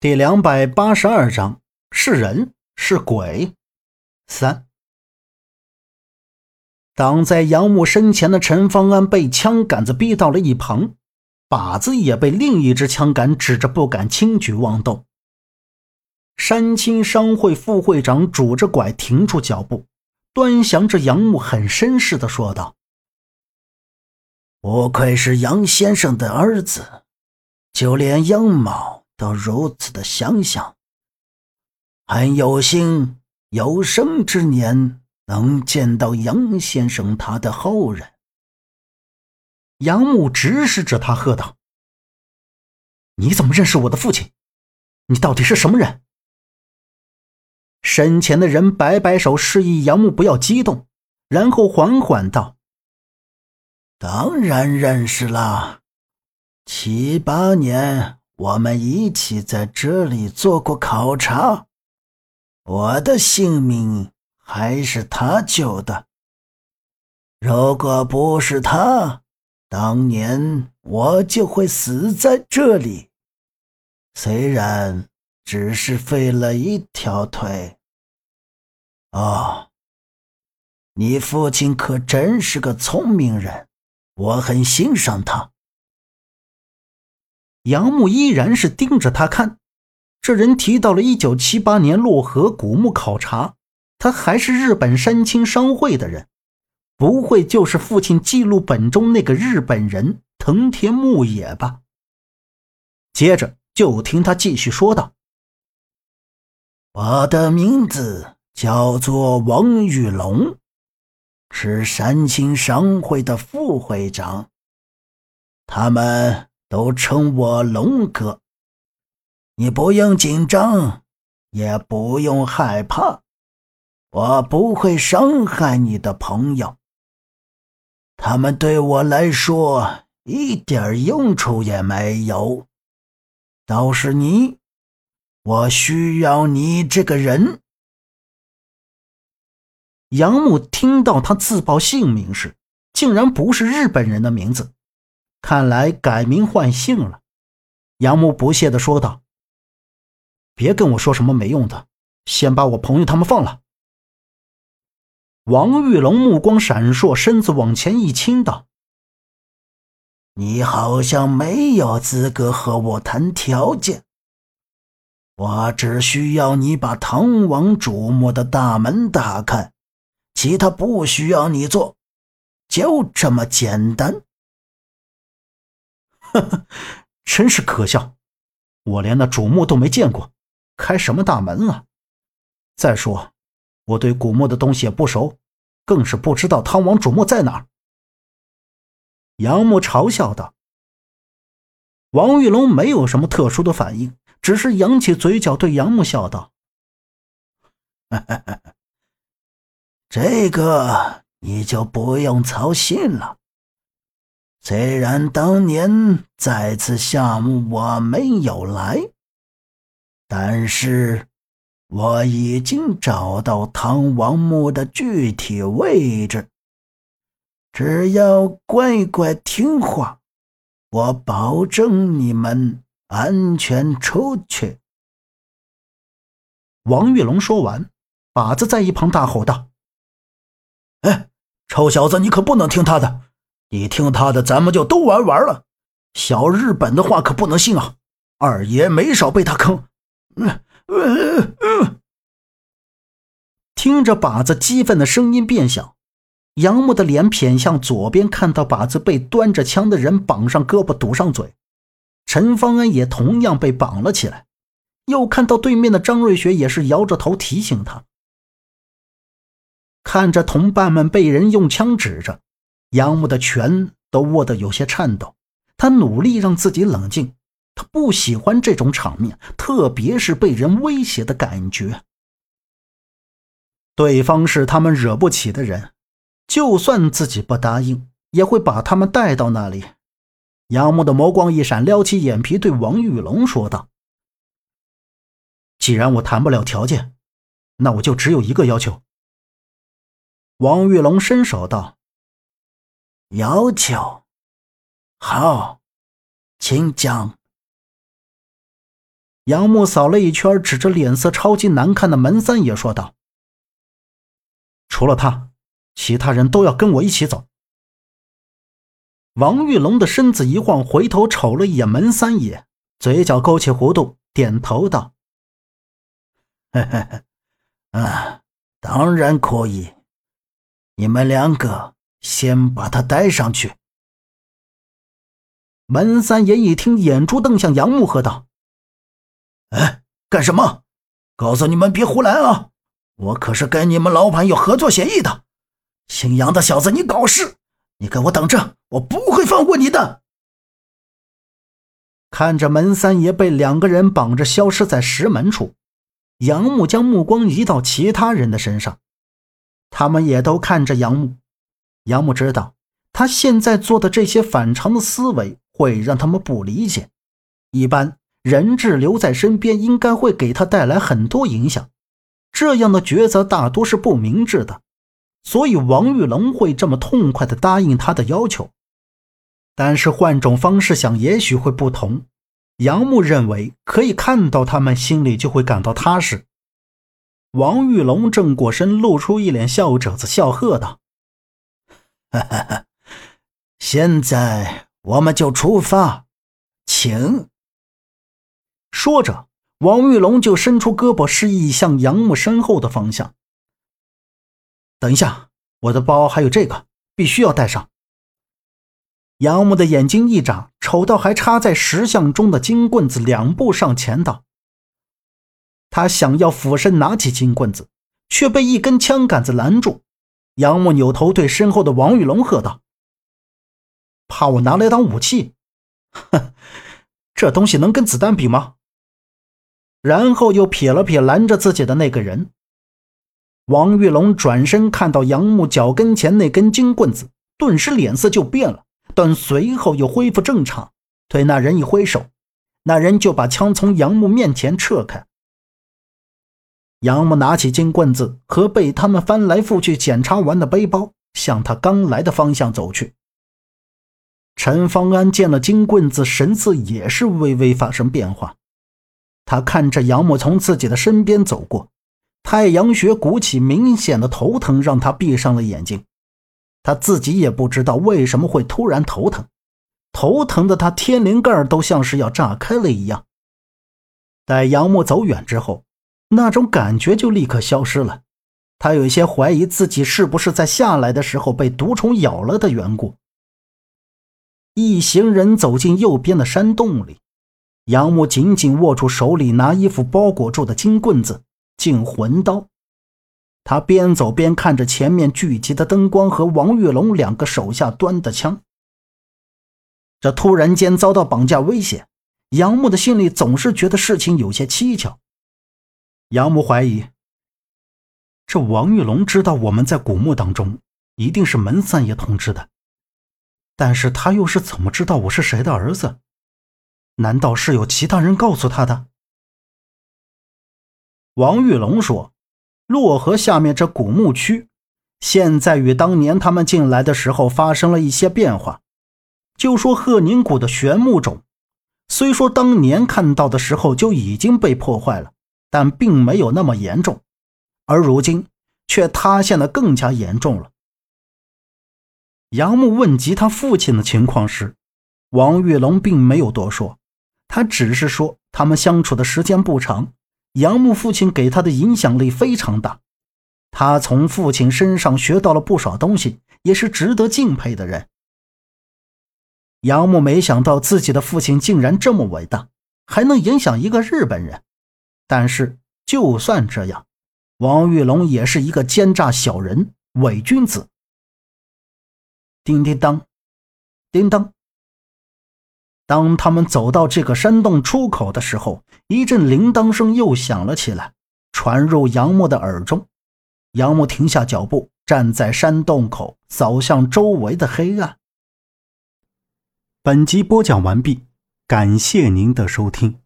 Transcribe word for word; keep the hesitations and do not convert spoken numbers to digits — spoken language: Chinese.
第两百八十二章，是人是鬼？三。挡在杨木身前的陈方安被枪杆子逼到了一旁，靶子也被另一只枪杆指着，不敢轻举妄动。山青商会副会长拄着拐停住脚步，端详着杨木，很绅士地说道：“不愧是杨先生的儿子，就连杨某都如此的想想，很有幸有生之年能见到杨先生他的后人。”杨木直视着他喝道：“你怎么认识我的父亲？你到底是什么人？”身前的人摆摆手示意杨木不要激动，然后缓缓道：“当然认识了，七八年我们一起在这里做过考察，我的性命还是他救的。如果不是他，当年我就会死在这里。虽然只是废了一条腿。哦，你父亲可真是个聪明人，我很欣赏他。”杨木依然是盯着他看，这人提到了一九七八年洛河古墓考察，他还是日本山青商会的人，不会就是父亲记录本中那个日本人藤田牧野吧？接着就听他继续说道：“我的名字叫做王玉龙，是山青商会的副会长，他们都称我龙哥。你不用紧张，也不用害怕，我不会伤害你的朋友，他们对我来说一点用处也没有。倒是你，我需要你这个人。”杨木听到他自报姓名时，竟然不是日本人的名字，看来改名换姓了。杨木不屑地说道：“别跟我说什么没用的，先把我朋友他们放了。”王玉龙目光闪烁，身子往前一倾道：“你好像没有资格和我谈条件，我只需要你把唐王主墓的大门打开，其他不需要你做，就这么简单。”呵呵，真是可笑，我连那主墓都没见过，开什么大门啊？再说我对古墓的东西也不熟，更是不知道汤王主墓在哪儿。杨木嘲笑道。王玉龙没有什么特殊的反应，只是扬起嘴角对杨木笑道：“呵呵呵，这个你就不用操心了。虽然当年再次夏目我没有来，但是我已经找到唐王墓的具体位置，只要乖乖听话，我保证你们安全出去。”王玉龙说完，靶子在一旁大吼道：“哎，臭小子，你可不能听他的！你听他的，咱们就都玩完了。小日本的话可不能信啊，二爷没少被他坑。嗯嗯嗯”听着靶子激愤的声音变小，杨木的脸偏向左边，看到靶子被端着枪的人绑上胳膊堵上嘴，陈方安也同样被绑了起来，又看到对面的张瑞雪也是摇着头提醒他。看着同伴们被人用枪指着，杨木的拳都握得有些颤抖，他努力让自己冷静，他不喜欢这种场面，特别是被人威胁的感觉。对方是他们惹不起的人，就算自己不答应，也会把他们带到那里。杨木的眸光一闪，撩起眼皮对王玉龙说道：“既然我谈不了条件，那我就只有一个要求。”王玉龙伸手道：“要求？好，请讲。”杨木扫了一圈，指着脸色超级难看的门三爷说道：“除了他，其他人都要跟我一起走。”王玉龙的身子一晃，回头瞅了一眼门三爷，嘴角勾起弧度，点头道：“嘿嘿嘿，啊，当然可以。你们两个先把他带上去。”门三爷一听，眼珠瞪向杨木，喝道：“哎，干什么？告诉你们别胡来啊！我可是跟你们老板有合作协议的。姓杨的小子，你搞事！你给我等着，我不会放过你的！”看着门三爷被两个人绑着消失在石门处，杨木将目光移到其他人的身上，他们也都看着杨木。杨木知道他现在做的这些反常的思维会让他们不理解，一般人质留在身边应该会给他带来很多影响，这样的抉择大多是不明智的，所以王玉龙会这么痛快地答应他的要求。但是换种方式想也许会不同，杨木认为可以看到他们心里就会感到踏实。王玉龙正过身，露出一脸笑褶子，笑喝道：“哈哈哈，现在我们就出发，请。”说着，王玉龙就伸出胳膊示意向杨木身后的方向。“等一下，我的包还有这个，必须要带上。”杨木的眼睛一眨，瞅到还插在石像中的金棍子，两步上前道。他想要俯身拿起金棍子，却被一根枪杆子拦住。杨木扭头对身后的王玉龙喝道：“怕我拿来当武器？哼，这东西能跟子弹比吗？”然后又瞥了瞥拦着自己的那个人。王玉龙转身看到杨木脚跟前那根金棍子，顿时脸色就变了，但随后又恢复正常，对那人一挥手，那人就把枪从杨木面前撤开。杨木拿起金棍子和被他们翻来覆去检查完的背包，向他刚来的方向走去。陈方安见了金棍子，神色也是微微发生变化。他看着杨木从自己的身边走过，太阳穴鼓起，明显的头疼让他闭上了眼睛。他自己也不知道为什么会突然头疼，头疼的他天灵盖都像是要炸开了一样。待杨木走远之后，那种感觉就立刻消失了，他有些怀疑自己是不是在下来的时候被毒虫咬了的缘故。一行人走进右边的山洞里，杨木紧紧握住手里拿衣服包裹住的金棍子、净魂刀。他边走边看着前面聚集的灯光和王玉龙两个手下端的枪。这突然间遭到绑架威胁，杨木的心里总是觉得事情有些蹊跷。杨木怀疑，这王玉龙知道我们在古墓当中，一定是门三爷通知的。但是他又是怎么知道我是谁的儿子？难道是有其他人告诉他的？王玉龙说，洛河下面这古墓区，现在与当年他们进来的时候发生了一些变化。就说鹤宁谷的玄木冢，虽说当年看到的时候就已经被破坏了，但并没有那么严重，而如今却塌陷得更加严重了。杨木问及他父亲的情况时，王玉龙并没有多说，他只是说他们相处的时间不长，杨木父亲给他的影响力非常大，他从父亲身上学到了不少东西，也是值得敬佩的人。杨木没想到自己的父亲竟然这么伟大，还能影响一个日本人，但是就算这样，王玉龙也是一个奸诈小人、伪君子。叮叮当，叮当。当他们走到这个山洞出口的时候，一阵铃铛声又响了起来，传入杨木的耳中。杨木停下脚步，站在山洞口，扫向周围的黑暗。本集播讲完毕，感谢您的收听。